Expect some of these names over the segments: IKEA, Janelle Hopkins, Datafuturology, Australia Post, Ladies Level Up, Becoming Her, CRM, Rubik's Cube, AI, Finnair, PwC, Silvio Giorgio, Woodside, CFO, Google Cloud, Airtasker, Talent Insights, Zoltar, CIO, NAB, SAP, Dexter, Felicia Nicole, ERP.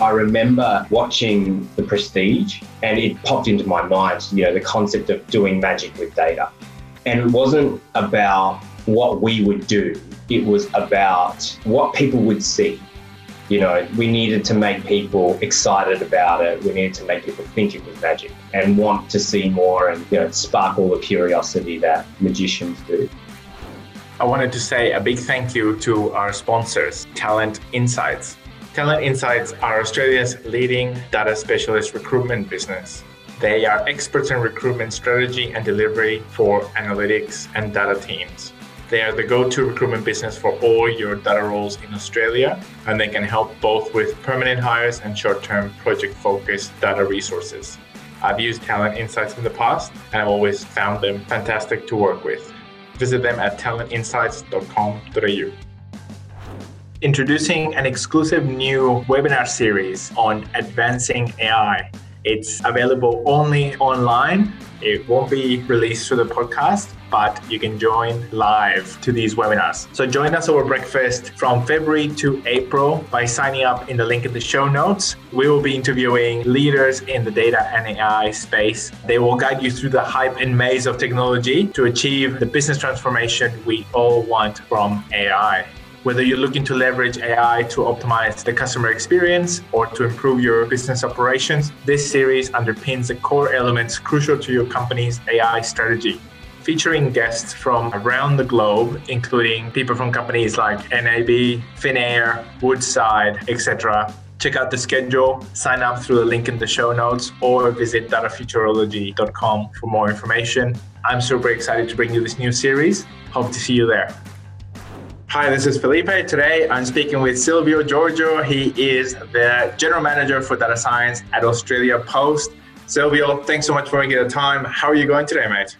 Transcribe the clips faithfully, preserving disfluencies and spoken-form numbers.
I remember watching The Prestige and it popped into my mind, you know, the concept of doing magic with data. And it wasn't about what we would do. It was about what people would see. You know, we needed to make people excited about it. We needed to make people think it was magic and want to see more and, you know, spark all the curiosity that magicians do. I wanted to say a big thank you to our sponsors, Talent Insights. Talent Insights are Australia's leading data specialist recruitment business. They are experts in recruitment strategy and delivery for analytics and data teams. They are the go-to recruitment business for all your data roles in Australia, and they can help both with permanent hires and short-term project-focused data resources. I've used Talent Insights in the past, and I've always found them fantastic to work with. Visit them at talent insights dot com dot a u. Introducing an exclusive new webinar series on advancing A I. It's available only online. It won't be released through the podcast, but you can join live to these webinars. So join us over breakfast from February to April by signing up in the link in the show notes. We will be interviewing leaders in the data and A I space. They will guide you through the hype and maze of technology to achieve the business transformation we all want from A I. Whether you're looking to leverage A I to optimize the customer experience or to improve your business operations, this series underpins the core elements crucial to your company's A I strategy. Featuring guests from around the globe, including people from companies like N A B, Finnair, Woodside, et cetera. Check out the schedule, sign up through the link in the show notes, or visit data futurology dot com for more information. I'm super excited to bring you this new series. Hope to see you there. Hi, this is Felipe. Today, I'm speaking with Silvio Giorgio. He is the General Manager for Data Science at Australia Post. Silvio, thanks so much for making the time. How are you going today, mate?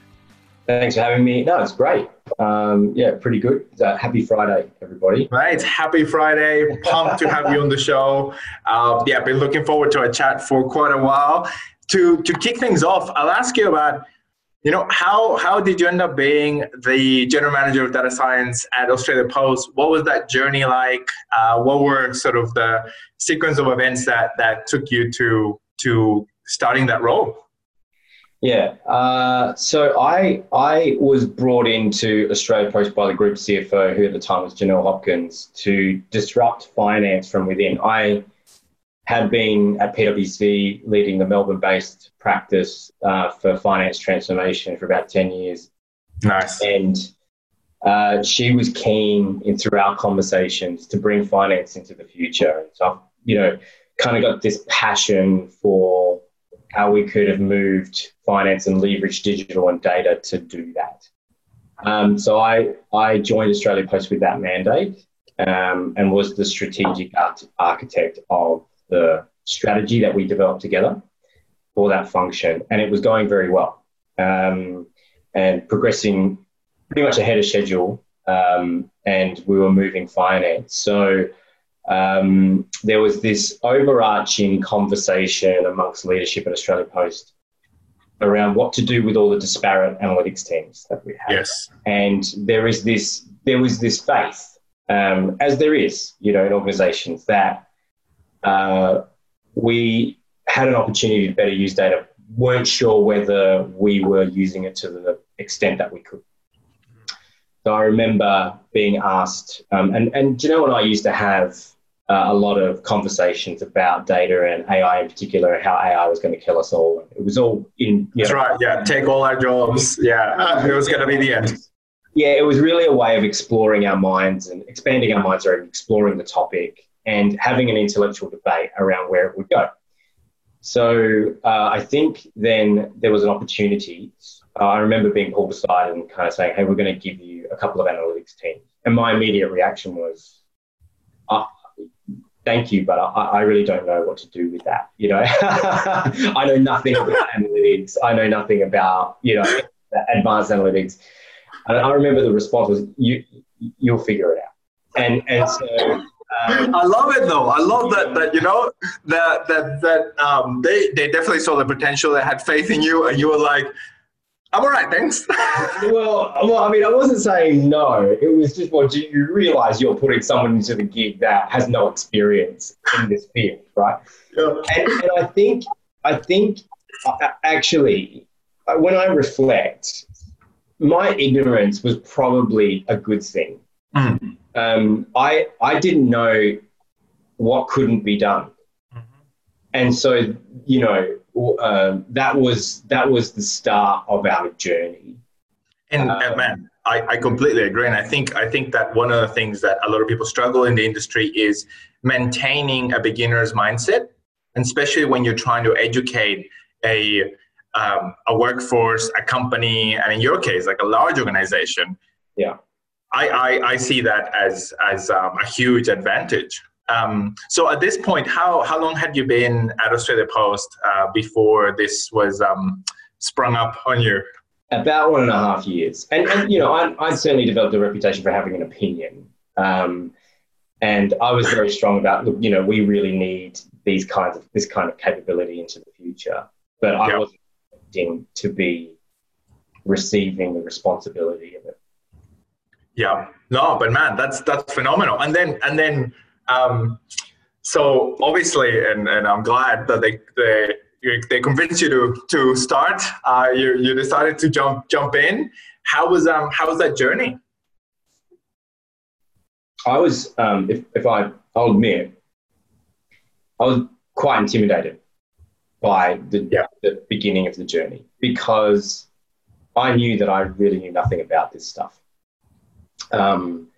Thanks for having me. No, it's great. Um, yeah, pretty good. Uh, happy Friday, everybody. Right, happy Friday. Pumped to have you on the show. Uh, yeah, been looking forward to a chat for quite a while. To, to kick things off, I'll ask you about You know, how, how did you end up being the General Manager of Data Science at Australia Post? What was that journey like? Uh, what were sort of the sequence of events that, that took you to, to starting that role? Yeah, uh, so I, I was brought into Australia Post by the group C F O, who at the time was Janelle Hopkins, to disrupt finance from within. I had been at PwC leading the Melbourne-based practice uh, for finance transformation for about ten years. Nice. And uh, she was keen in, through our conversations to bring finance into the future. So, I've, you know, kind of got this passion for how we could have moved finance and leveraged digital and data to do that. Um, so I, I joined Australia Post with that mandate um, and was the strategic art- architect of the strategy that we developed together for that function. And it was going very well um, and progressing pretty much ahead of schedule um, and we were moving finance. So um, there was this overarching conversation amongst leadership at Australia Post around what to do with all the disparate analytics teams that we have. Yes. And there is this, there was this faith, um, as there is, you know, in organisations that Uh, we had an opportunity to better use data, weren't sure whether we were using it to the extent that we could. So I remember being asked, um, and, and Janelle and I used to have uh, a lot of conversations about data and A I in particular, and how A I was going to kill us all. It was all in... That's know, right, yeah, take all our jobs, yeah, it was going to be the end. Yeah, it was really a way of exploring our minds and expanding our minds or exploring the topic and having an intellectual debate around where it would go. So uh, I think then there was an opportunity. Uh, I remember being pulled aside and kind of saying, hey, we're going to give you a couple of analytics teams. And my immediate reaction was, oh, thank you, but I, I really don't know what to do with that. You know, I know nothing about analytics. I know nothing about, you know, advanced analytics. And I remember the response was, you, you'll figure it out. And, and so... Um, I love it though. I love that, that you know, that that that um, they, they definitely saw the potential. They had faith in you and you were like, I'm all right, thanks. well, well, I mean, I wasn't saying no. It was just, well, do you realize you're putting someone into the gig that has no experience in this field, right? Yeah. And, and I think, I think, actually, when I reflect, my ignorance was probably a good thing. Mm-hmm. Um, I I didn't know what couldn't be done, mm-hmm. and so you know. Um, that was that was the start of our journey. And um, man, I, I completely agree. And I think I think that one of the things that a lot of people struggle in the industry is maintaining a beginner's mindset, and especially when you're trying to educate a um, a workforce, a company, and in your case, like a large organization. Yeah, I I, I see that as as um, a huge advantage. Um, so at this point, how, how long had you been at Australia Post uh, before this was um, sprung up on you? About one and a half years. And, and you know, I, I certainly developed a reputation for having an opinion. Um, and I was very strong about, look, you know, we really need these kinds of, this kind of capability into the future. But I yep. wasn't expecting to be receiving the responsibility of it. Yeah. No, but man, that's, that's phenomenal. And then, and then, Um, so obviously, and, and I'm glad that they they, they convinced you to to start. Uh, you you decided to jump jump in. How was um how was that journey? I was um if if I I'll admit, I was quite intimidated by the yeah. the beginning of the journey because I knew that I really knew nothing about this stuff. Um,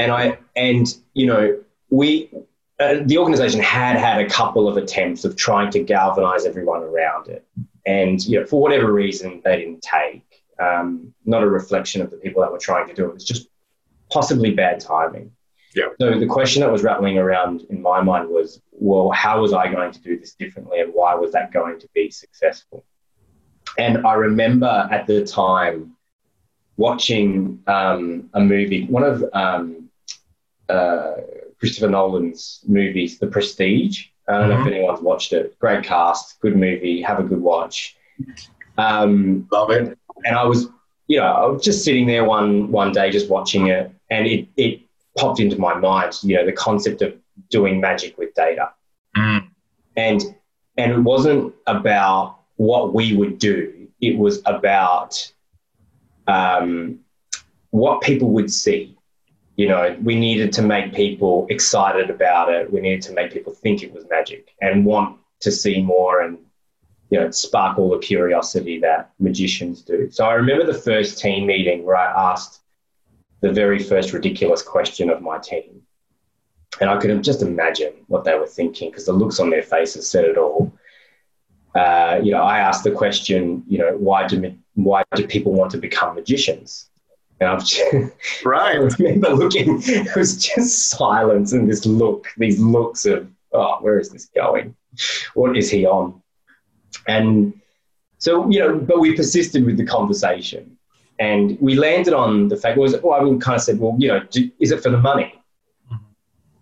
and I and you know. We, uh, the organisation had had a couple of attempts of trying to galvanise everyone around it. And, you know, for whatever reason, they didn't take. Um, not a reflection of the people that were trying to do it. It was just possibly bad timing. Yeah. So the question that was rattling around in my mind was, well, how was I going to do this differently and why was that going to be successful? And I remember at the time watching um, a movie, one of... Um, uh, Christopher Nolan's movies, The Prestige. I don't mm-hmm. know if anyone's watched it. Great cast, good movie, have a good watch. Um, Love it. And I was, you know, I was just sitting there one one day just watching it, and it, it popped into my mind, you know, the concept of doing magic with data. Mm. And, and it wasn't about what we would do. It was about um, what people would see. You know, we needed to make people excited about it. We needed to make people think it was magic and want to see more and, you know, spark all the curiosity that magicians do. So I remember the first team meeting where I asked the very first ridiculous question of my team. And I could just imagine what they were thinking because the looks on their faces said it all. Uh, you know, I asked the question, you know, why do, why do people want to become magicians? And I've just, right. I remember looking, it was just silence and this look, these looks of, oh, where is this going? What is he on? And so, you know, but we persisted with the conversation and we landed on the fact, was, well, I mean, kind of said, well, you know, do, is it for the money? Mm-hmm.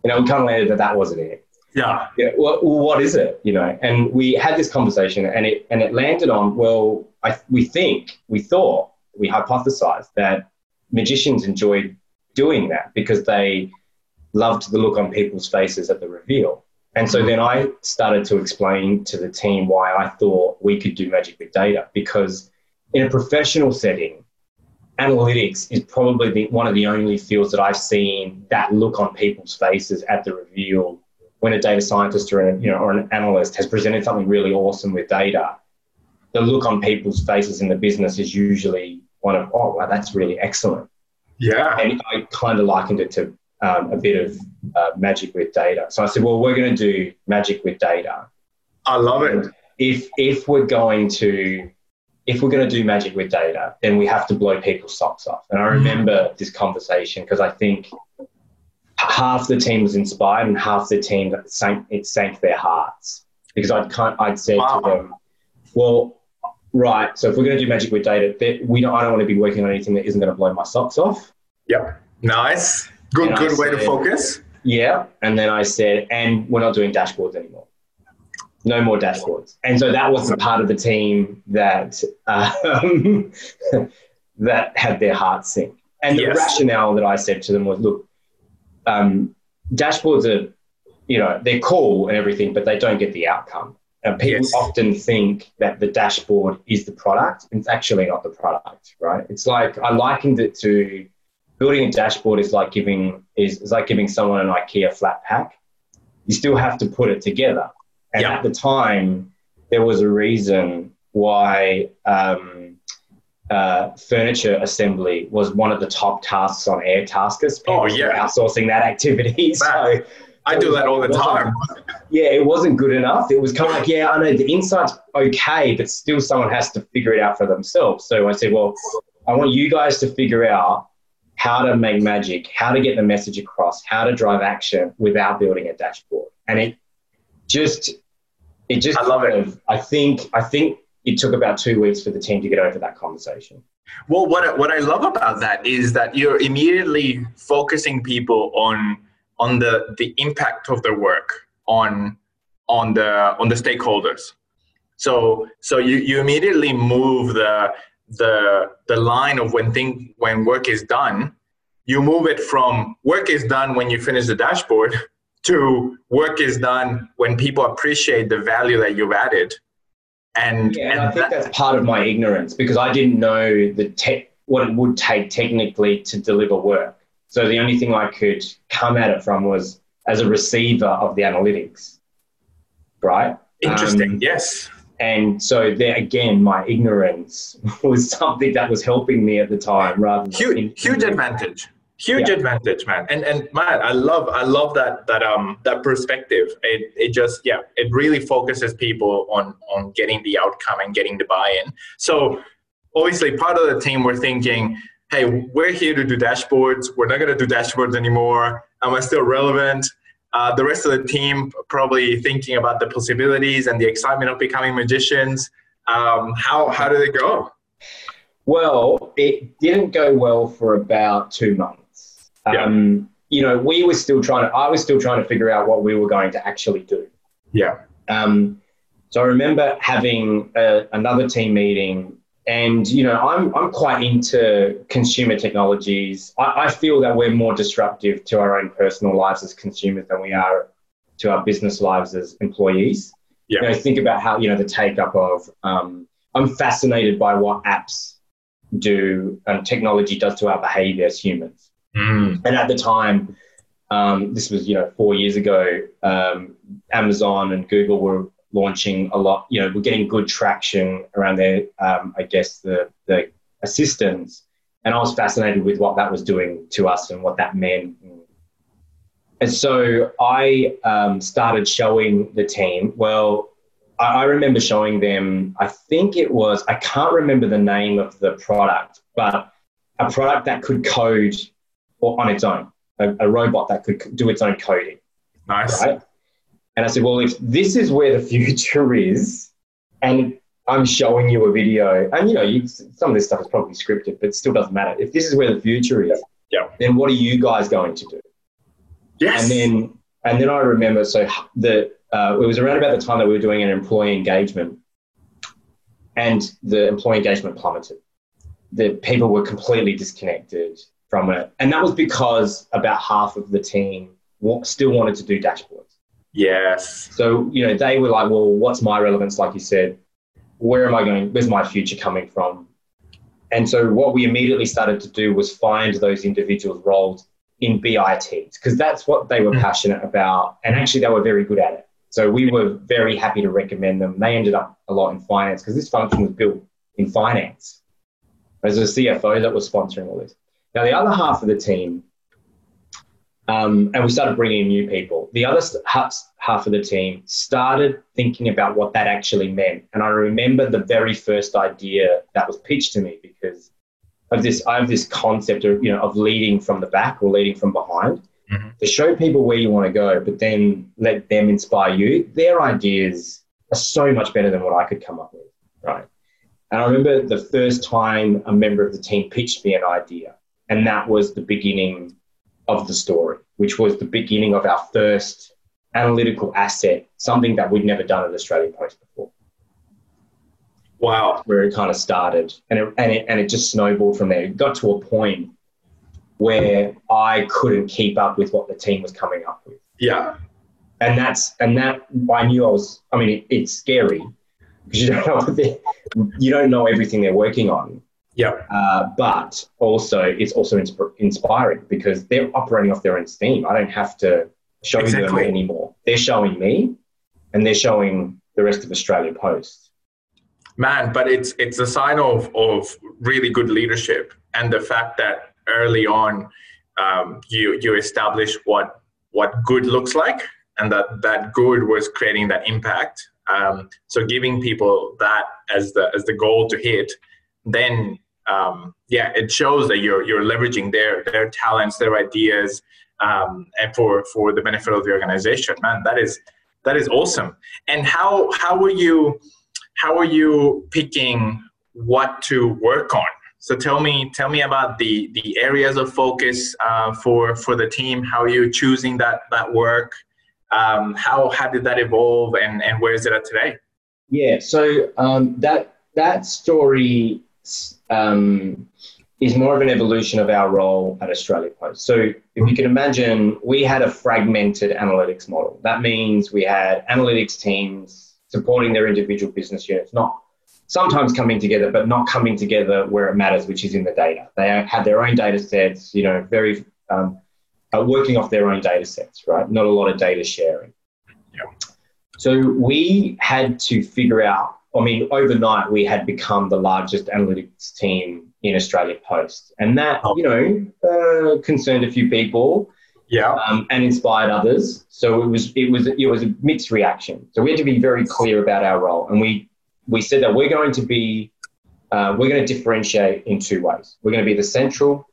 You know, we kind of landed that that wasn't it. Yeah. yeah well, what is it? You know, and we had this conversation and it, and it landed on, well, I, we think, we thought, we hypothesized that magicians enjoyed doing that because they loved the look on people's faces at the reveal. And so then I started to explain to the team why I thought we could do magic with data, because in a professional setting, analytics is probably the, one of the only fields that I've seen that look on people's faces at the reveal when a data scientist or, an, you know, or an analyst has presented something really awesome with data. The look on people's faces in the business is usually one of, oh, wow, that's really excellent. Yeah. And I kind of likened it to um, a bit of uh, magic with data. So I said, well, we're going to do magic with data. I love it. If if we're going to, if we're going to do magic with data, then we have to blow people's socks off. And I remember this conversation because I think half the team was inspired and half the team, sank, it sank their hearts because I'd, kind, I'd said wow. to them, well, right, so if we're going to do magic with data, we don't, I don't want to be working on anything that isn't going to blow my socks off. Yep. Nice. Good, good way to focus. Yeah. And then I said, and we're not doing dashboards anymore. no more dashboards. And so that was the part of the team that um, that had their hearts sink. And yes. the rationale that I said to them was, look, um, dashboards are, you know, they're cool and everything, but they don't get the outcome. And people yes. often think that the dashboard is the product. It's actually not the product, right? It's like, I likened it to building a dashboard is like giving is, is like giving someone an IKEA flat pack. You still have to put it together. And yep. at the time, there was a reason why um, uh, furniture assembly was one of the top tasks on Airtaskers. People oh, yeah. outsourcing that activity. So I do that all the time. Yeah, it wasn't good enough. It was kind of like, yeah, I know the insight's okay, but still someone has to figure it out for themselves. So I said, well, I want you guys to figure out how to make magic, how to get the message across, how to drive action without building a dashboard. And it just, it just, I love it. I think, I think it took about two weeks for the team to get over that conversation. Well, what, what I love about that is that you're immediately focusing people on on the, the impact of their work on on the on the stakeholders. So so you, you immediately move the the the line of when thing when work is done, you move it from work is done when you finish the dashboard to work is done when people appreciate the value that you've added. And, yeah, and, and I think that, that's part of my ignorance, because I didn't know the te- what it would take technically to deliver work. So the only thing I could come at it from was as a receiver of the analytics, right? Interesting, um, yes. And so there again, my ignorance was something that was helping me at the time, rather than huge, in, huge in, advantage, huge yeah. advantage, man. And and man, I love I love that that um that perspective. It it just yeah, it really focuses people on on getting the outcome and getting the buy-in. So obviously, part of the team were thinking, hey, we're here to do dashboards. We're not going to do dashboards anymore. Am I still relevant? Uh, the rest of the team probably thinking about the possibilities and the excitement of becoming magicians. Um, how how did it go? Well, it didn't go well for about two months. Yeah. Um, you know, we were still trying to, I was still trying to figure out what we were going to actually do. Yeah. Um, so I remember having a, another team meeting. And, you know, I'm I'm quite into consumer technologies. I, I feel that we're more disruptive to our own personal lives as consumers than we are to our business lives as employees. Yeah. You know, think about how, you know, the take-up of, um, I'm fascinated by what apps do and technology does to our behavior as humans. Mm. And at the time, um, this was, you know, four years ago, um, Amazon and Google were launching a lot, you know, we're getting good traction around their, um, I guess, the the assistants. And I was fascinated with what that was doing to us and what that meant. And so I um, started showing the team. Well, I, I remember showing them, I think it was, I can't remember the name of the product, but a product that could code on its own, a, a robot that could do its own coding. Nice. Right? And I said, well, if this is where the future is, and I'm showing you a video, and, you know, you, some of this stuff is probably scripted, but it still doesn't matter. If this is where the future is, yeah. then what are you guys going to do? Yes. And then and then I remember, so the uh, it was around about the time that we were doing an employee engagement, and the employee engagement plummeted. The people were completely disconnected from it. And that was because about half of the team still wanted to do dashboards. Yes. So, you know, they were like, well, what's my relevance? Like you said, where am I going? Where's my future coming from? And so what we immediately started to do was find those individuals' roles in B I Ts, because that's what they were mm. passionate about. And actually, they were very good at it. So we were very happy to recommend them. They ended up a lot in finance, because this function was built in finance. As a C F O that was sponsoring all this. Now, the other half of the team, Um, and we started bringing in new people. The other st- half of the team started thinking about what that actually meant. And I remember the very first idea that was pitched to me, because of this, I have this concept of, you know, of leading from the back or leading from behind mm-hmm. to show people where you want to go, but then let them inspire you. Their ideas are so much better than what I could come up with, right? And I remember the first time a member of the team pitched me an idea, and that was the beginning of the story, which was the beginning of our first analytical asset, something that we'd never done at Australia Post before. Wow. Where it kind of started, and it, and it, and it just snowballed from there. It got to a point where I couldn't keep up with what the team was coming up with. Yeah. And that's, and that I knew I was, I mean, it, it's scary because you don't know what they, you don't know everything they're working on. Yeah. Uh, but also it's also insp- inspiring because they're operating off their own steam. I don't have to show exactly. them anymore. They're showing me and they're showing the rest of Australia Post. Man, but it's it's a sign of, of really good leadership, and the fact that early on um, you you establish what what good looks like, and that, that good was creating that impact. Um, so giving people that as the as the goal to hit, then um, yeah, it shows that you're you're leveraging their their talents, their ideas, um, and for for the benefit of the organization. Man, that is that is awesome. And how how were you? How are you picking what to work on? So tell me, tell me about the, the areas of focus uh, for for the team. How are you choosing that that work? Um, how how did that evolve, and, and where is it at today? Yeah, so um, that that story um, is more of an evolution of our role at Australia Post. So if you can imagine, we had a fragmented analytics model. That means we had analytics teams supporting their individual business units, not sometimes coming together, but not coming together where it matters, which is in the data. They had their own data sets, you know, very um, uh, working off their own data sets, right? Not a lot of data sharing. Yeah. So we had to figure out, I mean, overnight we had become the largest analytics team in Australia Post. And that, you know, uh, concerned a few people. Yeah, um, and inspired others. So it was it was it was a mixed reaction. So we had to be very clear about our role, and we we said that we're going to be uh, we're going to differentiate in two ways. We're going to be the central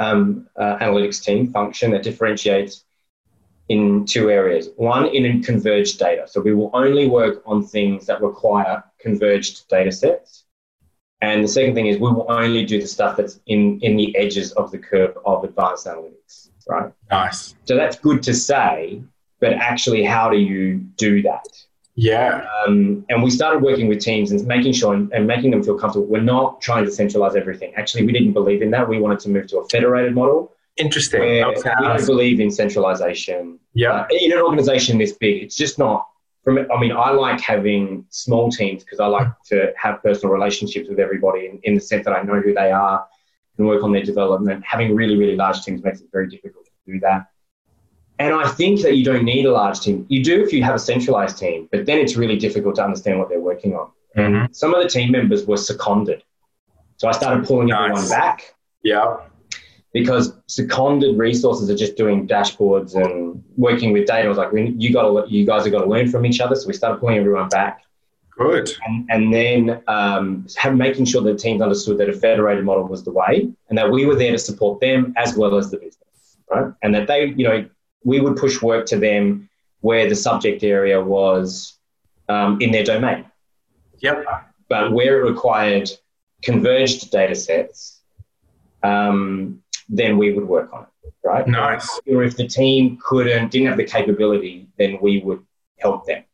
um, uh, analytics team function that differentiates in two areas. One, in converged data. So we will only work on things that require converged data sets. And the second thing is we will only do the stuff that's in in the edges of the curve of advanced analytics. Right. Nice. So that's good to say, but actually, how do you do that? Yeah. Um, and we started working with teams and making sure and, and making them feel comfortable. We're not trying to centralize everything. Actually, we didn't believe in that. We wanted to move to a federated model. Interesting. We don't believe in centralization. Yeah. Uh, in an organization this big, it's just not. From I mean, I like having small teams because I like to have personal relationships with everybody in, in the sense that I know who they are and work on their development. Having really, really large teams makes it very difficult to do that. And I think that you don't need a large team. You do if you have a centralized team, but then it's really difficult to understand what they're working on. Mm-hmm. Some of the team members were seconded. So I started pulling nice. everyone back. Yeah. Because seconded resources are just doing dashboards and working with data. I was like, you got to, you guys have got to learn from each other. So we started pulling everyone back. Good. And, and then um, have, making sure the teams understood that a federated model was the way, and that we were there to support them as well as the business, right? And that they, you know, we would push work to them where the subject area was um, in their domain. Yep. But where it required converged data sets, um, then we would work on it, right? Nice. Or if the team couldn't, didn't have the capability, then we would help them.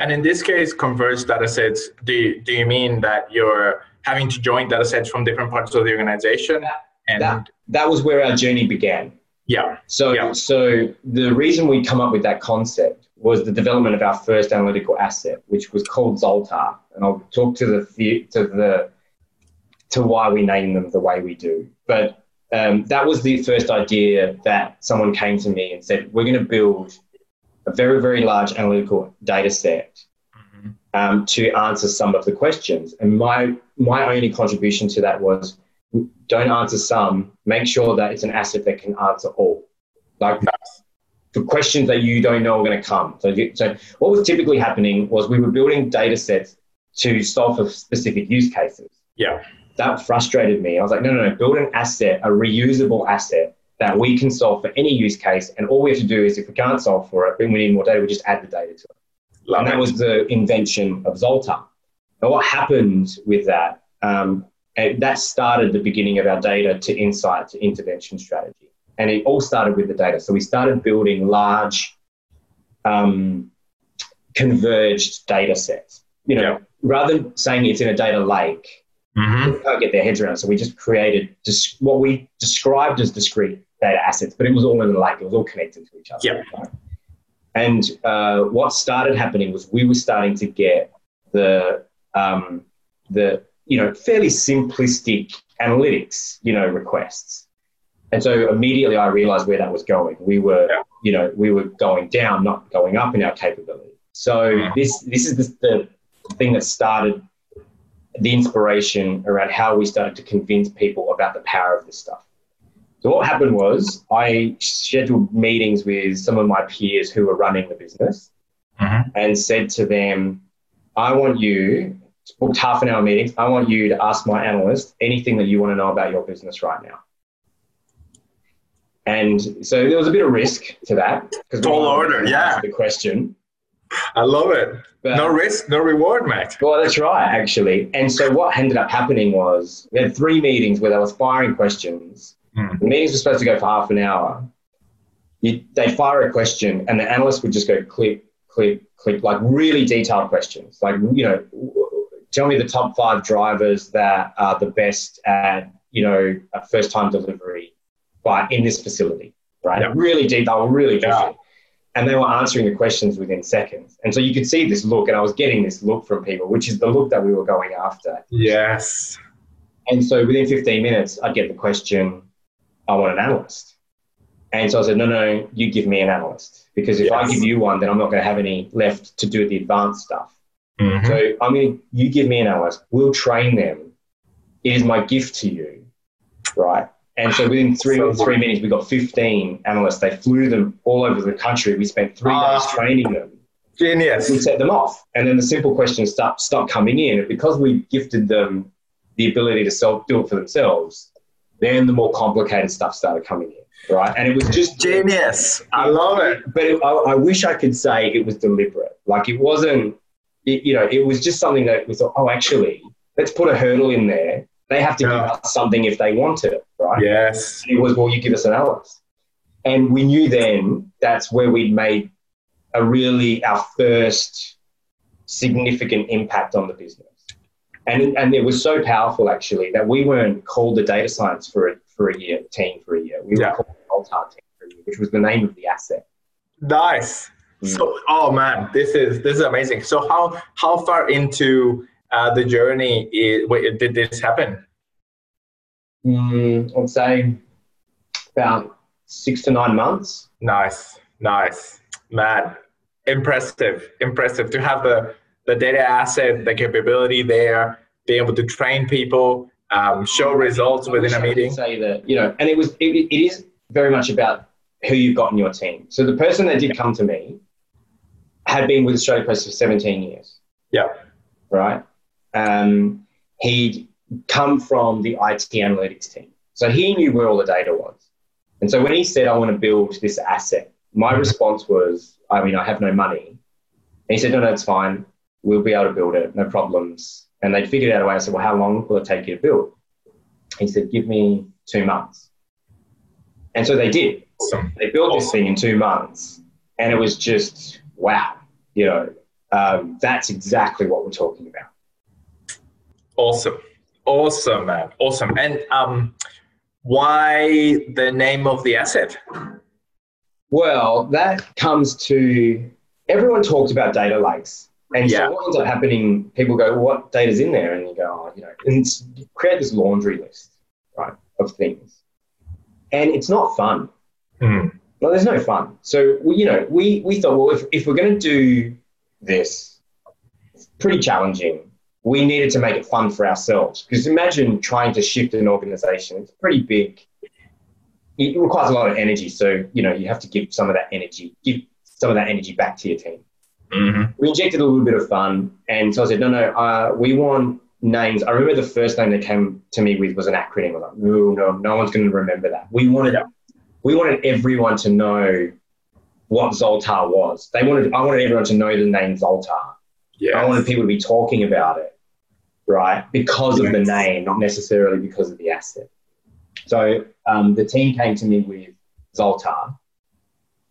And in this case, converged data sets, do, do you mean that you're having to join data sets from different parts of the organization? And that, that was where our journey began. Yeah. So, yeah. so the reason we come up with that concept was the development of our first analytical asset, which was called Zoltar. And I'll talk to the to the to why we name them the way we do. But um, that was the first idea that someone came to me and said, we're going to build a very, very large analytical data set mm-hmm. um, to answer some of the questions. And my my only contribution to that was, don't answer some, make sure that it's an asset that can answer all. Like the questions that you don't know are going to come. So, you, so what was typically happening was we were building data sets to solve for specific use cases. Yeah. That frustrated me. I was like, no, no, no, build an asset, a reusable asset, that we can solve for any use case, and all we have to do is if we can't solve for it, then we need more data, we just add the data to it. Love and that it. was the invention of Zoltar. Now, what happened with that, um, and that started the beginning of our data to insight to intervention strategy. And it all started with the data. So we started building large um, converged data sets. You know, yeah. rather than saying it's in a data lake, mm-hmm. they can't get their heads around it. So we just created dis- what we described as discrete data assets, but it was all in the lake. It was all connected to each other. Yeah. Right? And uh, what started happening was we were starting to get the um, the you know fairly simplistic analytics you know requests, and so immediately I realised where that was going. We were yeah. you know we were going down, not going up in our capability. So mm-hmm. this this is the, the thing that started the inspiration around how we started to convince people about the power of this stuff. So what happened was I scheduled meetings with some of my peers who were running the business mm-hmm. and said to them, I want you, booked half an hour meetings, I want you to ask my analyst anything that you want to know about your business right now. And so there was a bit of risk to that. Tall order, yeah. The question. I love it. But, no risk, no reward, mate. Well, that's right, actually. And so what ended up happening was we had three meetings where they was firing questions. Mm. The meetings were supposed to go for half an hour. You, they'd fire a question and the analyst would just go click, click, click, like really detailed questions. Like, you know, tell me the top five drivers that are the best at, you know, first-time delivery but in this facility, right? Yeah. Really deep. They were really deep. Yeah. And they were answering the questions within seconds. And so you could see this look, and I was getting this look from people, which is the look that we were going after. Yes. And so within fifteen minutes, I'd get the question, I want an analyst. And so I said, no, no, you give me an analyst, because if yes. I give you one, then I'm not going to have any left to do the advanced stuff. Mm-hmm. So I mean, you give me an analyst, we'll train them. It is my gift to you, right? And so within three so three minutes, we got fifteen analysts. They flew them all over the country. We spent three uh, days training them. Genius. We set them off. And then the simple questions start, start coming in. And because we gifted them the ability to self do it for themselves, then the more complicated stuff started coming in, right? And it was just genius. It, I love it. But it, I, I wish I could say it was deliberate. Like it wasn't, it, you know, it was just something that we thought, oh, actually, let's put a hurdle in there. They have to yeah. give us something if they want it, right? Yes. And it was, well, you give us an analyst. And we knew then that's where we'd made a really, our first significant impact on the business. And and it was so powerful, actually, that we weren't called the data science for a, for a year, team for a year. We yeah. were called the Zoltar team for a year, which was the name of the asset. Nice. Mm. So, oh, man, this is this is amazing. So how, how far into uh, the journey is, wait, did this happen? Mm, I'd say about six to nine months. Nice. Nice. Man, impressive. Impressive to have the... the data asset, the capability there, being able to train people, um, show results within a meeting. Say that, you know, and it was, it, it is very much about who you've got in your team. So the person that did come to me had been with Australia Post for seventeen years. Yeah. Right. Um, he'd come from the I T analytics team. So he knew where all the data was. And so when he said, I want to build this asset, my response was, I mean, I have no money. And he said, no, no, it's fine. We'll be able to build it, no problems. And they figured out a way. I said, well, how long will it take you to build? He said, give me two months. And so they did. Awesome. They built awesome. this thing in two months. And it was just, wow, you know, um, that's exactly what we're talking about. Awesome. Awesome, man. Awesome. And um, why the name of the asset? Well, that comes to, everyone talks about data lakes. And yeah. so what ends up happening, people go, well, what data's in there? And you go, oh, you know, and you create this laundry list, right, of things. And it's not fun. Mm. Well, there's no fun. So, we, you know, we, we thought, well, if, if we're going to do this, it's pretty challenging. We needed to make it fun for ourselves. Because imagine trying to shift an organization. It's pretty big. It requires a lot of energy. So, you know, you have to give some of that energy, give some of that energy back to your team. Mm-hmm. We injected a little bit of fun, and so I said, no, no, uh, we want names. I remember the first name they came to me with was an acronym. I was like, no, no, no one's going to remember that. We wanted we wanted everyone to know what Zoltar was. They wanted I wanted everyone to know the name Zoltar. Yes. I wanted people to be talking about it, right, because yes. of the name, not necessarily because of the asset. So um, the team came to me with Zoltar,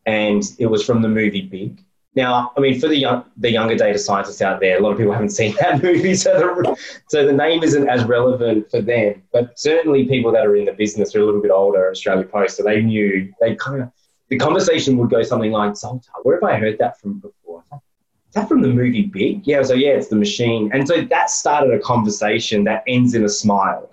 and it was from the movie Big. Now, I mean, for the young, the younger data scientists out there, a lot of people haven't seen that movie, so the, so the name isn't as relevant for them. But certainly people that are in the business are a little bit older, Australia Post, so they knew, they kind of, the conversation would go something like, Zoltar, where have I heard that from before? Is that from the movie Big? Yeah, so yeah, it's The Machine. And so that started a conversation that ends in a smile,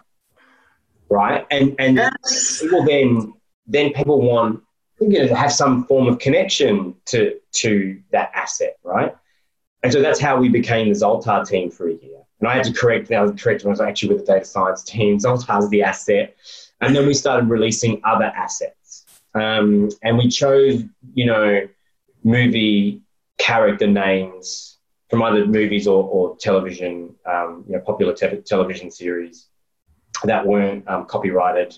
right? And and yes. people then, then people want, you know, have some form of connection to to that asset, right? And so that's how we became the Zoltar team for a year. And I had to correct, now correct when I was actually with the data science team, Zoltar's the asset. And then we started releasing other assets. Um, and we chose, you know, movie character names from either movies or, or television, um, you know, popular te- television series that weren't um, copyrighted,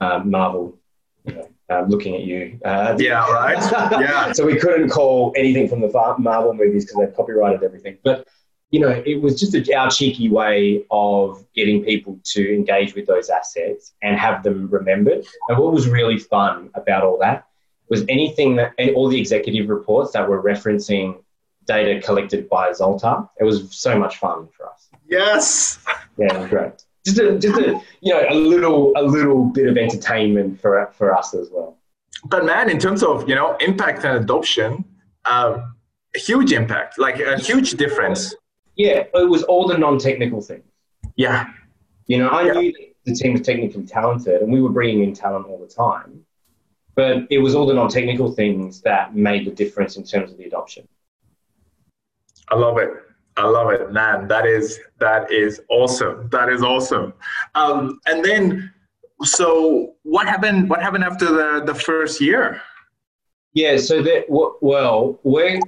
um, Marvel, you know. Um, looking at you. Uh, yeah, right. Yeah. So we couldn't call anything from the Marvel movies because they've copyrighted everything. But, you know, it was just a, our cheeky way of getting people to engage with those assets and have them remembered. And what was really fun about all that was anything that, and all the executive reports that were referencing data collected by Zoltar, it was so much fun for us. Yes. Yeah, it was great. Just a, just a, you know, a little, a little bit of entertainment for for us as well. But man, in terms of, you know, impact and adoption, uh, a huge impact, like a huge difference. Yeah, it was all the non-technical things. Yeah, you know, I yeah. knew that the team was technically talented, and we were bringing in talent all the time. But it was all the non-technical things that made the difference in terms of the adoption. I love it. I love it, man. That is that is awesome. That is awesome. Um, and then, so what happened? What happened after the, the first year? Yeah. So that well, when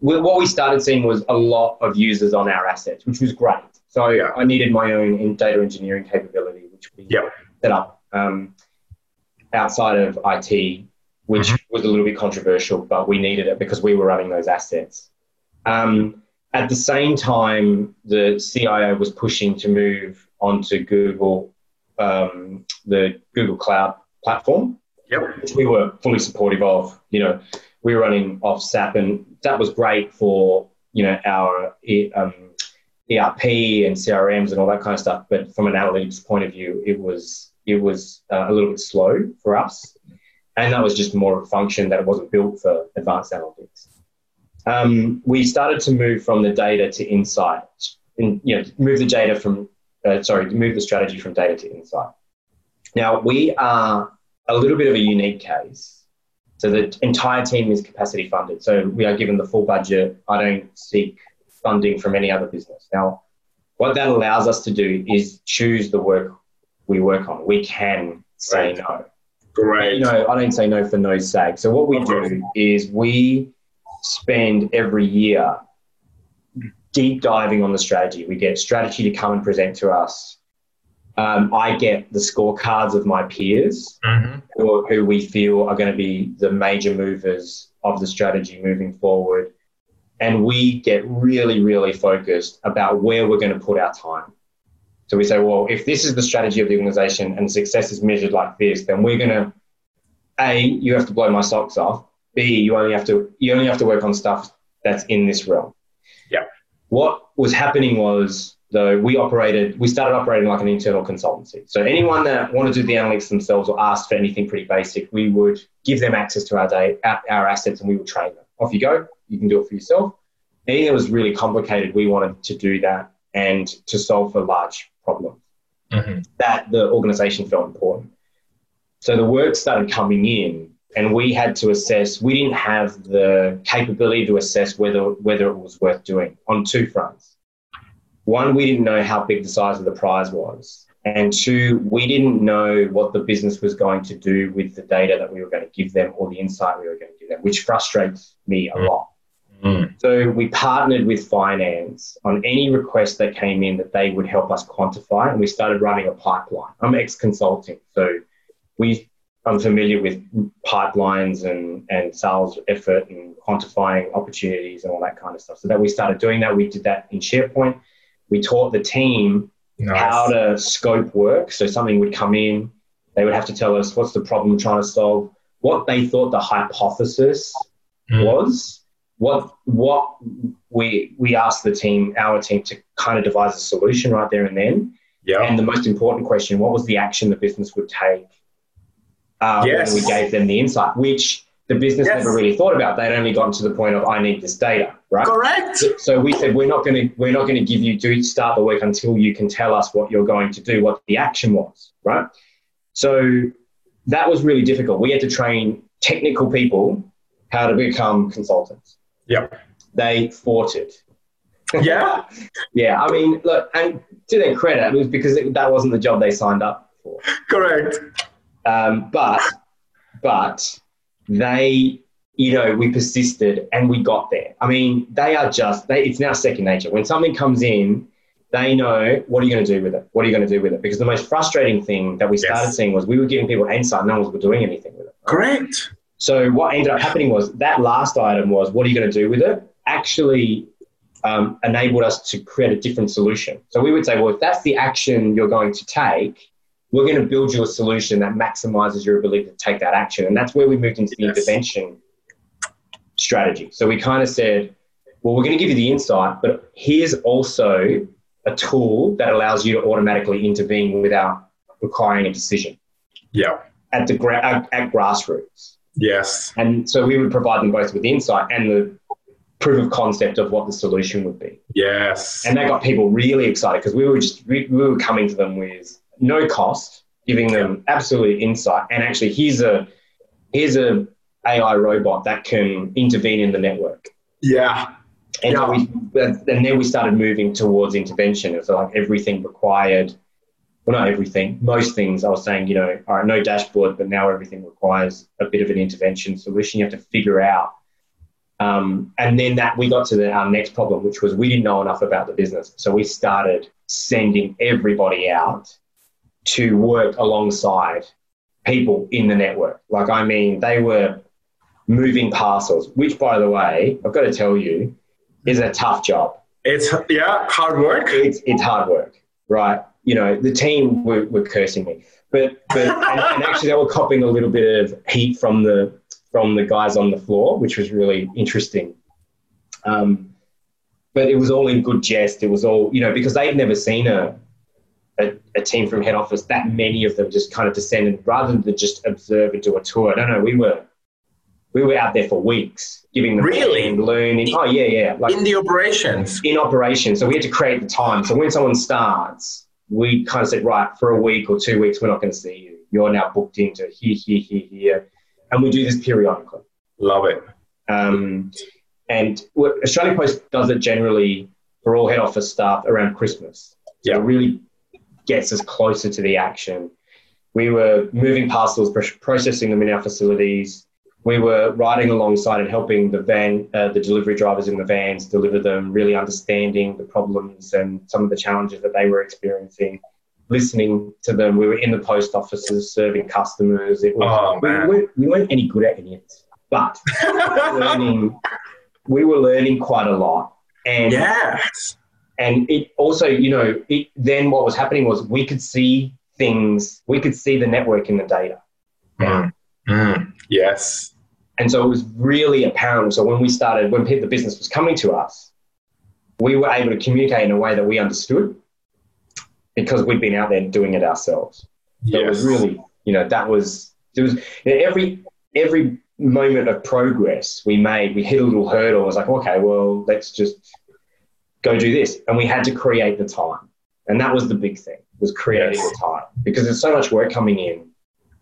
what we started seeing was a lot of users on our assets, which was great. So yeah. I needed my own data engineering capability, which we yep. set up um, outside of I T, which mm-hmm. was a little bit controversial, but we needed it because we were running those assets. Um, at the same time, the C I O was pushing to move onto Google, um, the Google Cloud platform, yep. which we were fully supportive of. You know, we were running off S A P, and that was great for, you know, our um, E R P and C R Ms and all that kind of stuff. But from an analytics point of view, it was it was uh, a little bit slow for us, and that was just more of a function that it wasn't built for advanced analytics. Um, we started to move from the data to insight, and you know, move the data from, uh, sorry, move the strategy from data to insight. Now we are a little bit of a unique case. So the entire team is capacity funded. So we are given the full budget. I don't seek funding from any other business. Now, what that allows us to do is choose the work we work on. We can say Great. no. Great. No, I don't say no for no's sake. So what we do is we spend every year deep diving on the strategy. We get strategy to come and present to us. Um, I get the scorecards of my peers mm-hmm. who, who we feel are going to be the major movers of the strategy moving forward. And we get really, really focused about where we're going to put our time. So we say, well, if this is the strategy of the organization and success is measured like this, then we're going to, A, you have to blow my socks off. B, you only have to you only have to work on stuff that's in this realm. Yeah. What was happening was, though, we operated, we started operating like an internal consultancy. So anyone that wanted to do the analytics themselves or asked for anything pretty basic, we would give them access to our day, our assets, and we would train them. Off you go. You can do it for yourself. Anything that was really complicated, we wanted to do that and to solve for large problems mm-hmm. that the organization felt important. So the work started coming in. And we had to assess, we didn't have the capability to assess whether whether it was worth doing on two fronts. One, we didn't know how big the size of the prize was. And two, we didn't know what the business was going to do with the data that we were going to give them or the insight we were going to give them, which frustrates me a lot. Mm. So we partnered with finance on any request that came in that they would help us quantify. And we started running a pipeline. I'm ex-consulting, so we... I'm familiar with pipelines and, and sales effort and quantifying opportunities and all that kind of stuff. So that we started doing that. We did that in SharePoint. We taught the team nice. how to scope work. So something would come in. They would have to tell us what's the problem we're trying to solve, what they thought the hypothesis mm. was what what we we asked the team, our team, to kind of devise a solution right there and then. Yeah. And the most important question, what was the action the business would take uh, yes. when we gave them the insight, which the business yes. never really thought about. They'd only gotten to the point of, I need this data, right? Correct. So we said, we're not going to we're not going to give you do start the work until you can tell us what you're going to do, what the action was, right? So that was really difficult. We had to train technical people how to become consultants. Yeah. They fought it. Yeah. yeah. I mean, look, and to their credit, it was because it, that wasn't the job they signed up for. Correct. Um, but, but they, you know, we persisted and we got there. I mean, they are just, they, it's now second nature. When something comes in, they know, what are you going to do with it? What are you going to do with it? Because the most frustrating thing that we started yes. seeing was we were giving people insight, no one was doing anything with it. Right? Correct. So what ended up happening was that last item was, what are you going to do with it? Actually, Um, enabled us to create a different solution. So we would say, well, if that's the action you're going to take, we're going to build you a solution that maximizes your ability to take that action. And that's where we moved into the yes. intervention strategy. So we kind of said, well, we're going to give you the insight, but here's also a tool that allows you to automatically intervene without requiring a decision. Yeah. At the gra- at, at grassroots. Yes. And so we would provide them both with the insight and the proof of concept of what the solution would be. Yes. And that got people really excited because we were just, we, we were coming to them with no cost, giving them absolute insight. And actually here's a, here's a A I robot that can intervene in the network. Yeah. And, yeah. we, and then we started moving towards intervention. It's like everything required, well, not everything, most things I was saying, you know, all right, no dashboard, but now everything requires a bit of an intervention solution. You have to figure out. Um, and then that we got to the, our next problem, which was we didn't know enough about the business. So we started sending everybody out to work alongside people in the network. Like, I mean, they were moving parcels, which, by the way, I've got to tell you, is a tough job. It's, yeah, hard work. It's, it's hard work, right? You know, the team were, were cursing me. But, but and, and actually they were copying a little bit of heat from the from the guys on the floor, which was really interesting. Um, but it was all in good jest. It was all, you know, because they'd never seen a, a a team from head office, that many of them just kind of descended rather than just observe and do a tour. No, no, we were we were out there for weeks giving them really learning. In, oh, yeah, yeah. Like, in the operations. In operations. So we had to create the time. So when someone starts, we kind of said, right, for a week or two weeks, we're not going to see you. You're now booked into here, here, here, here. And we do this periodically. Love it. Um, and what Australia Post does it generally for all head office staff around Christmas. Yeah. So it really gets us closer to the action. We were moving parcels, processing them in our facilities. We were riding alongside and helping the van, uh, the delivery drivers in the vans deliver them, really understanding the problems and some of the challenges that they were experiencing. Listening to them. We were in the post offices serving customers. It was, oh, man. We, weren't, we weren't any good at any of this, but learning, we were learning quite a lot. And, yes. and it also, you know, it, then what was happening was we could see things, we could see the network in the data. Mm. Mm. Yes. And so it was really apparent. So when we started, when the business was coming to us, we were able to communicate in a way that we understood because we'd been out there doing it ourselves. So yes. It was really, you know, that was, it was you know, every every moment of progress we made, we hit a little hurdle. It was like, okay, well, let's just go do this. And we had to create the time. And that was the big thing, was creating yes. the time. Because there's so much work coming in.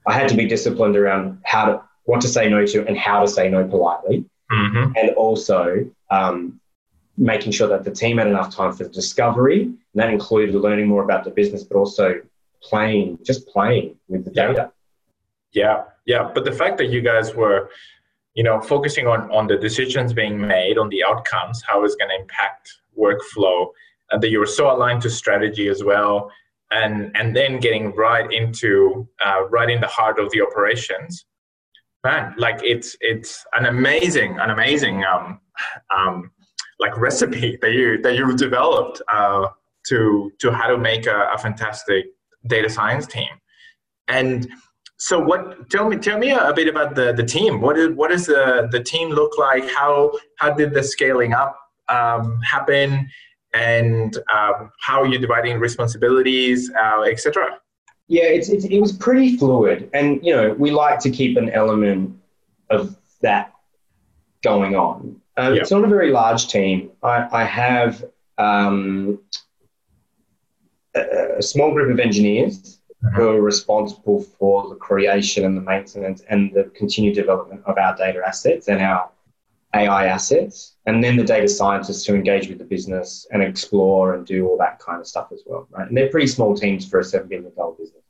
I had to be disciplined around how to, what to say no to and how to say no politely. Mm-hmm. And also, um, making sure that the team had enough time for discovery. And that included learning more about the business, but also playing, just playing with the data. Yeah, yeah. But the fact that you guys were, you know, focusing on, on the decisions being made, on the outcomes, how it's going to impact workflow, and that you were so aligned to strategy as well, and and then getting right into, uh, right in the heart of the operations. Man, like it's it's an amazing, an amazing um um. like recipe that you that you developed uh, to to how to make a, a fantastic data science team. And So what? Tell me, tell me a bit about the, the team. What did what does the, the team look like? How how did the scaling up um, happen, and um, how are you dividing responsibilities, uh, et cetera? Yeah, it's, it's it was pretty fluid, and you know we like to keep an element of that going on. Um, yeah. It's not a very large team. I, I have um, a, a small group of engineers who are responsible for the creation and the maintenance and the continued development of our data assets and our A I assets, and then the data scientists who engage with the business and explore and do all that kind of stuff as well, right? And they're pretty small teams for a seven billion dollars business.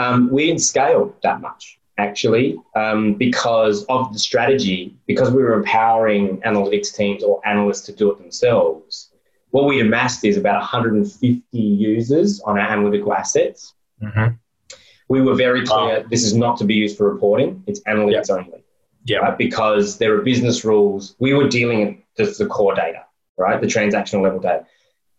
Um, we didn't scale that much, actually, um, because of the strategy, because we were empowering analytics teams or analysts to do it themselves. What we'd amassed is about one hundred fifty users on our analytical assets. Mm-hmm. We were very clear, um, this is not to be used for reporting, it's analytics yeah. only. Yeah. Right? Because there are business rules. We were dealing with the core data, right? The transactional level data.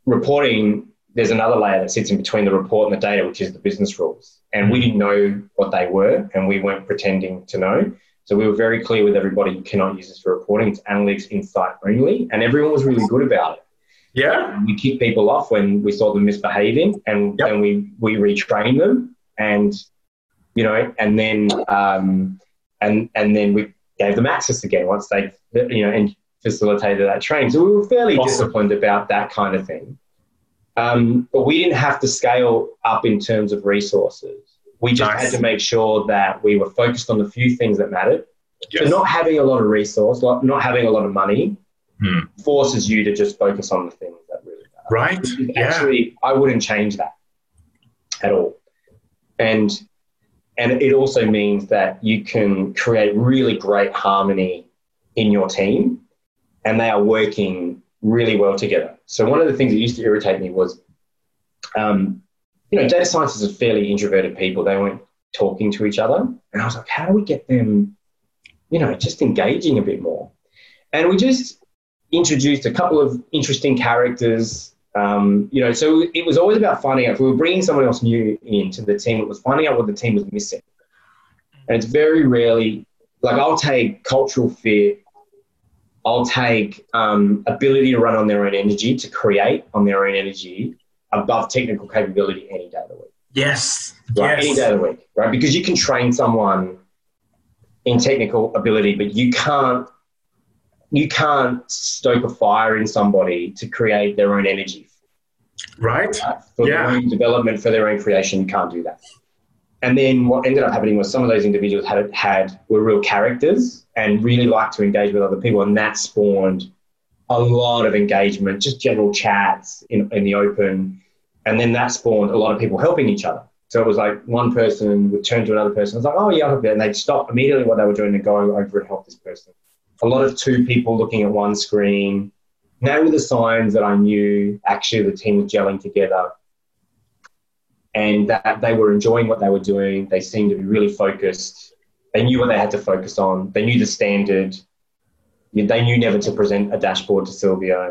Reporting, there's another layer that sits in between the report and the data, which is the business rules. And we didn't know what they were, and we weren't pretending to know. So we were very clear with everybody, you cannot use this for reporting, it's analytics insight only. And everyone was really good about it. Yeah, we kick people off when we saw them misbehaving, and yep. and we we retrain them, and you know, and then um, and and then we gave them access again once they you know and facilitated that training. So we were fairly awesome. disciplined about that kind of thing, um, but we didn't have to scale up in terms of resources. We just nice. had to make sure that we were focused on the few things that mattered. Yes. So not having a lot of resource, not having a lot of money. Hmm. Forces you to just focus on the things that really matter. Right. Yeah. Actually, I wouldn't change that at all. And and it also means that you can create really great harmony in your team, and they are working really well together. So one of the things that used to irritate me was, um, you know, data scientists are fairly introverted people. They weren't talking to each other. And I was like, how do we get them, you know, just engaging a bit more? And we just introduced a couple of interesting characters, um, you know, so it was always about finding out, if we were bringing someone else new into the team, it was finding out what the team was missing. And it's very rarely, like I'll take cultural fit, I'll take um, ability to run on their own energy, to create on their own energy above technical capability any day of the week. Yes. Right? Yes. Any day of the week, right? Because you can train someone in technical ability, but you can't, You can't stoke a fire in somebody to create their own energy. Right. For yeah. their own development, for their own creation, you can't do that. And then what ended up happening was some of those individuals had, had were real characters and really liked to engage with other people, and that spawned a lot of engagement, just general chats in, in the open. And then that spawned a lot of people helping each other. So it was like one person would turn to another person. I was like, oh, yeah, I'll help you. And they'd stop immediately what they were doing and go over and help this person. A lot of two people looking at one screen. They were the signs that I knew actually the team was gelling together and that they were enjoying what they were doing. They seemed to be really focused. They knew what they had to focus on. They knew the standard. They knew never to present a dashboard to Silvio.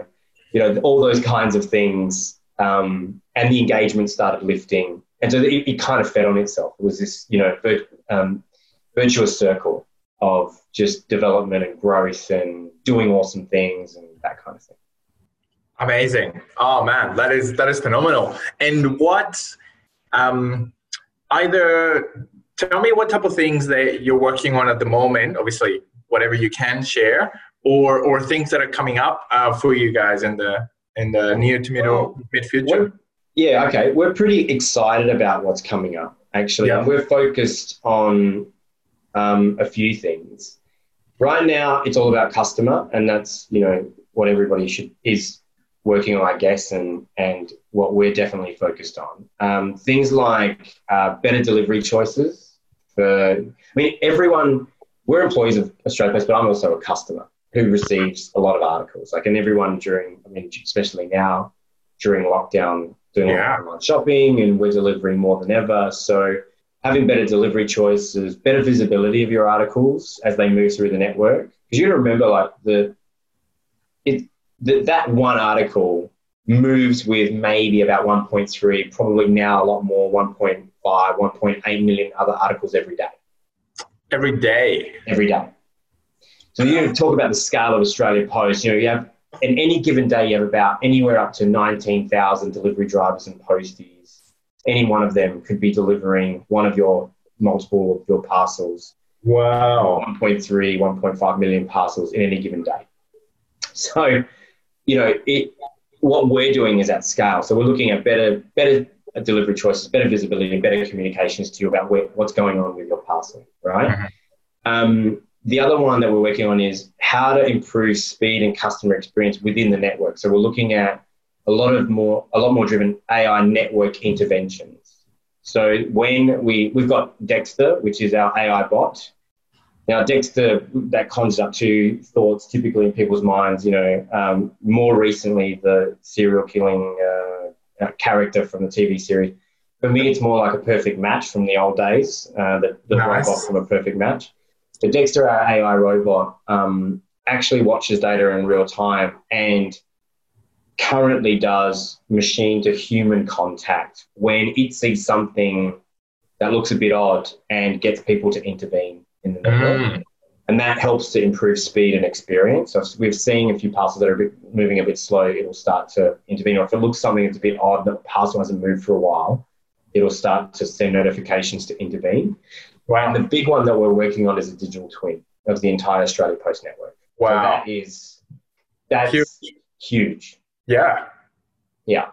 You know, all those kinds of things. Um, and the engagement started lifting. And so it, it kind of fed on itself. It was this, you know, vir- um, virtuous circle of just development and growth and doing awesome things and that kind of thing. Amazing. Oh man, that is that is phenomenal. And what, um, either tell me what type of things that you're working on at the moment, obviously whatever you can share, or or things that are coming up uh, for you guys in the in the near to middle mid future. Yeah, okay. We're pretty excited about what's coming up, actually. Yeah. We're focused on Um, a few things. Right now, it's all about customer, and that's, you know, what everybody should is working on, I guess, and and what we're definitely focused on. Um, things like uh, better delivery choices. For, I mean, everyone, we're employees of Australia Post, but I'm also a customer who receives a lot of articles. Like, and everyone during, I mean, especially now, during lockdown, doing yeah. online shopping, and we're delivering more than ever. So having better delivery choices, better visibility of your articles as they move through the network. Because you got to remember, like, the, it, the that one article moves with maybe about one point three, probably now a lot more, 1.4, by one point eight million other articles every day. Every day? Every day. So you talk about the scale of Australia Post. You know, you have, in any given day, you have about anywhere up to nineteen thousand delivery drivers and posties. Any one of them could be delivering one of your multiple of your parcels. Wow. one point three, one point five million parcels in any given day. So, you know, it, what we're doing is at scale. So we're looking at better better delivery choices, better visibility, and better communications to you about where, what's going on with your parcel, right? Mm-hmm. Um, the other one that we're working on is how to improve speed and customer experience within the network. So we're looking at a lot of more, a lot more driven A I network interventions. So when we, we've got Dexter, which is our A I bot. Now, Dexter, that conjures up two thoughts typically in people's minds, you know, um, more recently, the serial killing uh, character from the T V series. For me, it's more like a perfect match from the old days, uh, the, the nice. robot from a perfect match. So Dexter, our A I robot, um, actually watches data in real time and currently does machine-to-human contact when it sees something that looks a bit odd and gets people to intervene in the network. Mm. And that helps to improve speed and experience. So we've seen a few parcels that are a bit, moving a bit slow, it'll start to intervene. Or if it looks something that's a bit odd, the parcel hasn't moved for a while, it'll start to send notifications to intervene. Wow. And the big one that we're working on is a digital twin of the entire Australia Post network. Wow. So that is, that's huge. huge. Yeah. Yeah.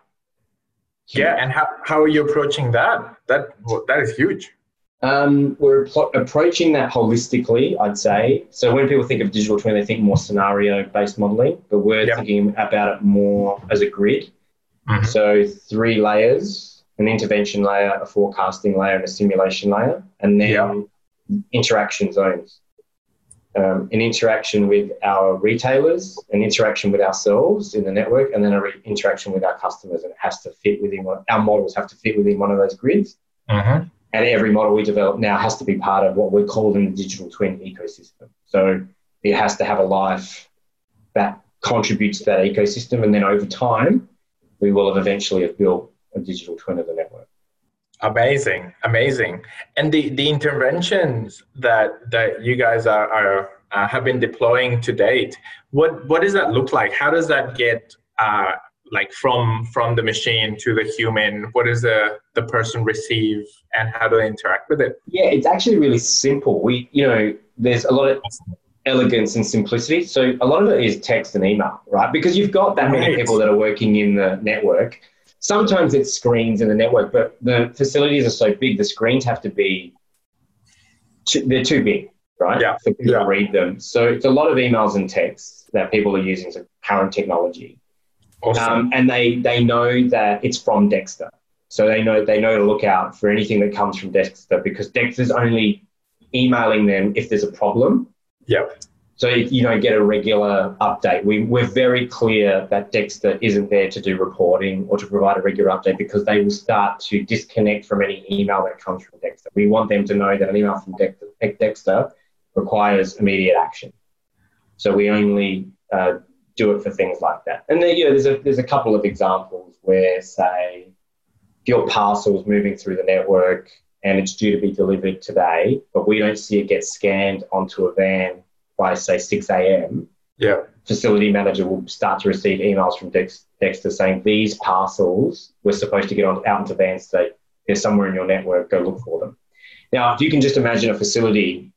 Huge. Yeah. And how, how are you approaching that? That, that is huge. Um, we're pl- approaching that holistically, I'd say. So when people think of digital twin, they think more scenario-based modeling, but we're yep. thinking about it more as a grid. Mm-hmm. So three layers, an intervention layer, a forecasting layer, and a simulation layer, and then yep. interaction zones. Um, an interaction with our retailers, an interaction with ourselves in the network, and then an re- interaction with our customers. And it has to fit within one, our models have to fit within one of those grids. Mm-hmm. And every model we develop now has to be part of what we're calling the digital twin ecosystem. So it has to have a life that contributes to that ecosystem. And then over time, we will have eventually have built a digital twin of the network. Amazing, amazing. And the, the interventions that that you guys are, are uh, have been deploying to date, what what does that look like? How does that get uh, like from from the machine to the human? What does the, the person receive and how do they interact with it? Yeah, it's actually really simple. We, you know, there's a lot of elegance and simplicity. So a lot of it is text and email, right? Because you've got that many people that are working in the network. Sometimes it's screens in the network, but the facilities are so big, the screens have to be, too, they're too big, right? Yeah. For people yeah. to read them. So it's a lot of emails and texts that people are using to current technology. Awesome. Um, and they, they know that it's from Dexter. So they know they know to look out for anything that comes from Dexter because Dexter's only emailing them if there's a problem. Yeah. So if you don't get a regular update, we, we're very clear that Dexter isn't there to do reporting or to provide a regular update because they will start to disconnect from any email that comes from Dexter. We want them to know that an email from Dexter, Dexter requires immediate action. So we only uh, do it for things like that. And then, you know, there's a, there's a couple of examples where, say, if your parcel's moving through the network and it's due to be delivered today, but we don't see it get scanned onto a van by, say, six a.m., yeah. facility manager will start to receive emails from Dex- Dexter saying, these parcels were supposed to get on, out into vans today. They're somewhere in your network. Go look for them. Now, if you can just imagine a facility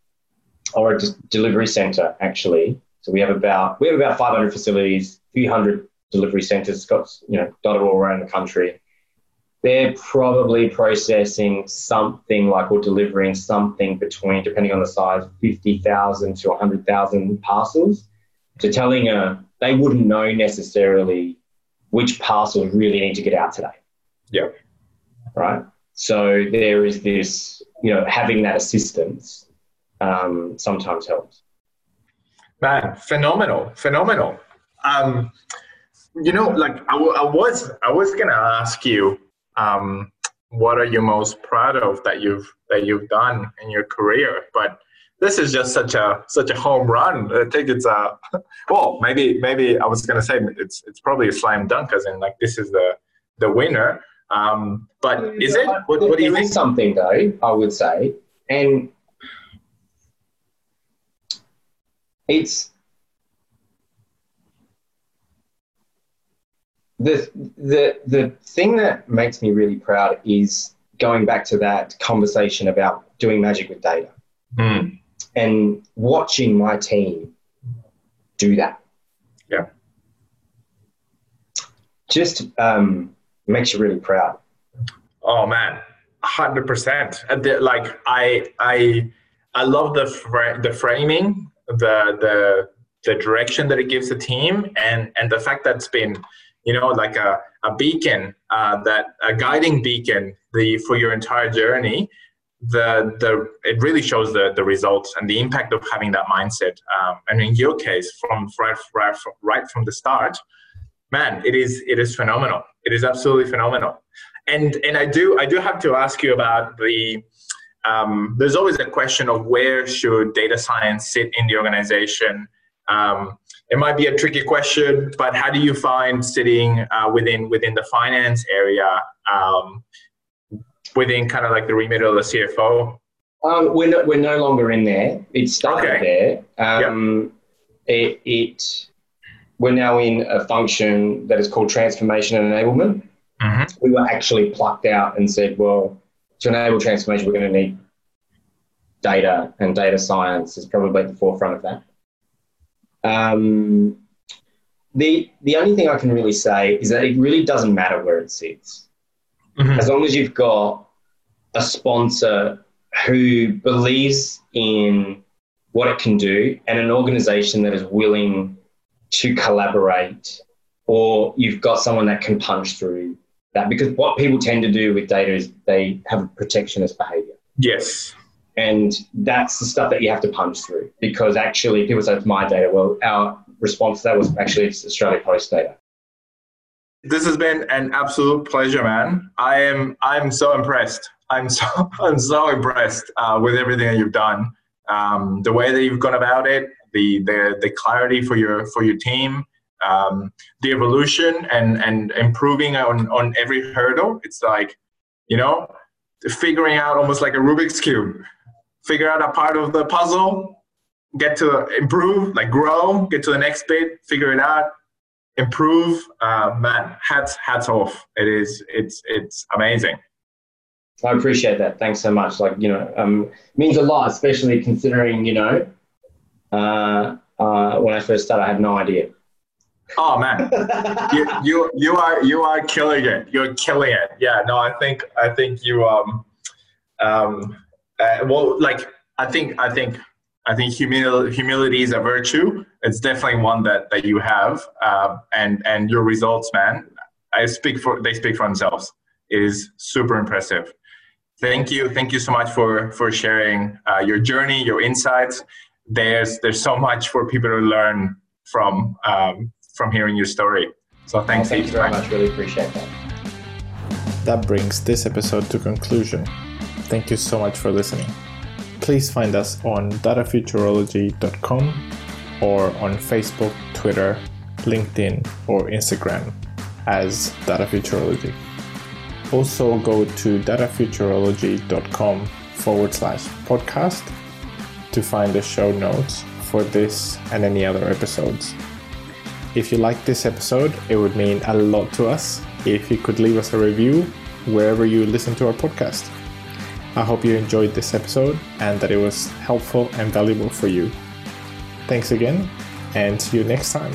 or a d- delivery centre, actually. So we have about we have about five hundred facilities, a few hundred delivery centres, got, you know, dotted all around the country. They're probably processing something like or delivering something between, depending on the size, fifty thousand to one hundred thousand parcels. So telling a, they wouldn't know necessarily which parcels really need to get out today. Yeah. Right? So there is this, you know, having that assistance um, sometimes helps. Man, phenomenal, phenomenal. Um, you know, like I, w- I was, I was going to ask you, Um, what are you most proud of that you've that you've done in your career? But this is just such a such a home run. I think it's a well, maybe maybe I was gonna say it's it's probably a slam dunk, as in like this is the the winner. Um, but is it? What, what do you think? There is something, though, I would say. And it's the, the, the thing that makes me really proud is going back to that conversation about doing magic with data mm. and watching my team do that. Yeah. Just um, makes you really proud. Oh, man. one hundred percent. Like, I, I, I love the, fra the framing, the, the, the direction that it gives the team, and, and the fact that's been, you know, like a, a beacon, uh, that a guiding beacon the, for your entire journey. The, the, it really shows the, the results and the impact of having that mindset. Um, and in your case, from right, right, right from the start, man, it is, it is phenomenal. It is absolutely phenomenal. And, and I do, I do have to ask you about the, um, there's always a question of where should data science sit in the organization? Um, it might be a tricky question, but how do you find sitting uh, within, within the finance area, um, within kind of like the remit of the C F O? Um, we're, no, we're no longer in there. It started okay. there. Um, yep. it, it, we're now in a function that is called transformation and enablement. Mm-hmm. We were actually plucked out and said, well, to enable transformation, we're going to need data, and data science is probably at the forefront of that. Um, the, the only thing I can really say is that it really doesn't matter where it sits. Mm-hmm. As long as you've got a sponsor who believes in what it can do and an organization that is willing to collaborate, or you've got someone that can punch through that. Because what people tend to do with data is they have a protectionist behavior. Yes. And that's the stuff that you have to punch through, because actually people say, it's my data. Well, our response to that was actually it's Australia Post data. This has been an absolute pleasure, man. I am, I'm so impressed. I'm so, I'm so impressed uh, with everything that you've done. Um, the way that you've gone about it, the, the, the clarity for your, for your team, um, the evolution and, and improving on, on every hurdle. It's like, you know, figuring out almost like a Rubik's Cube, figure out a part of the puzzle, get to improve, like grow, get to the next bit, figure it out. Improve, uh, man. Hats, hats off. It is, it's, it's amazing. I appreciate that. Thanks so much. Like, you know, um, means a lot, especially considering, you know, uh, uh, when I first started, I had no idea. Oh man, you, you, you are, you are killing it. You're killing it. Yeah. No, I think, I think you, um, um, uh, well, like, I think, I think. I think humility, humility is a virtue. It's definitely one that, that you have, uh, and, and your results, man, I speak for, they speak for themselves. It is super impressive. Thank you. Thank you so much for, for sharing uh, your journey, your insights. There's, there's so much for people to learn from, um, from hearing your story. So thanks. Well, thank you very much. Really appreciate that. That brings this episode to conclusion. Thank you so much for listening. Please find us on data futurology dot com or on Facebook, Twitter, LinkedIn, or Instagram as datafuturology. Also go to datafuturology dot com forward slash podcast to find the show notes for this and any other episodes. If you like this episode, it would mean a lot to us if you could leave us a review wherever you listen to our podcast. I hope you enjoyed this episode and that it was helpful and valuable for you. Thanks again, and see you next time.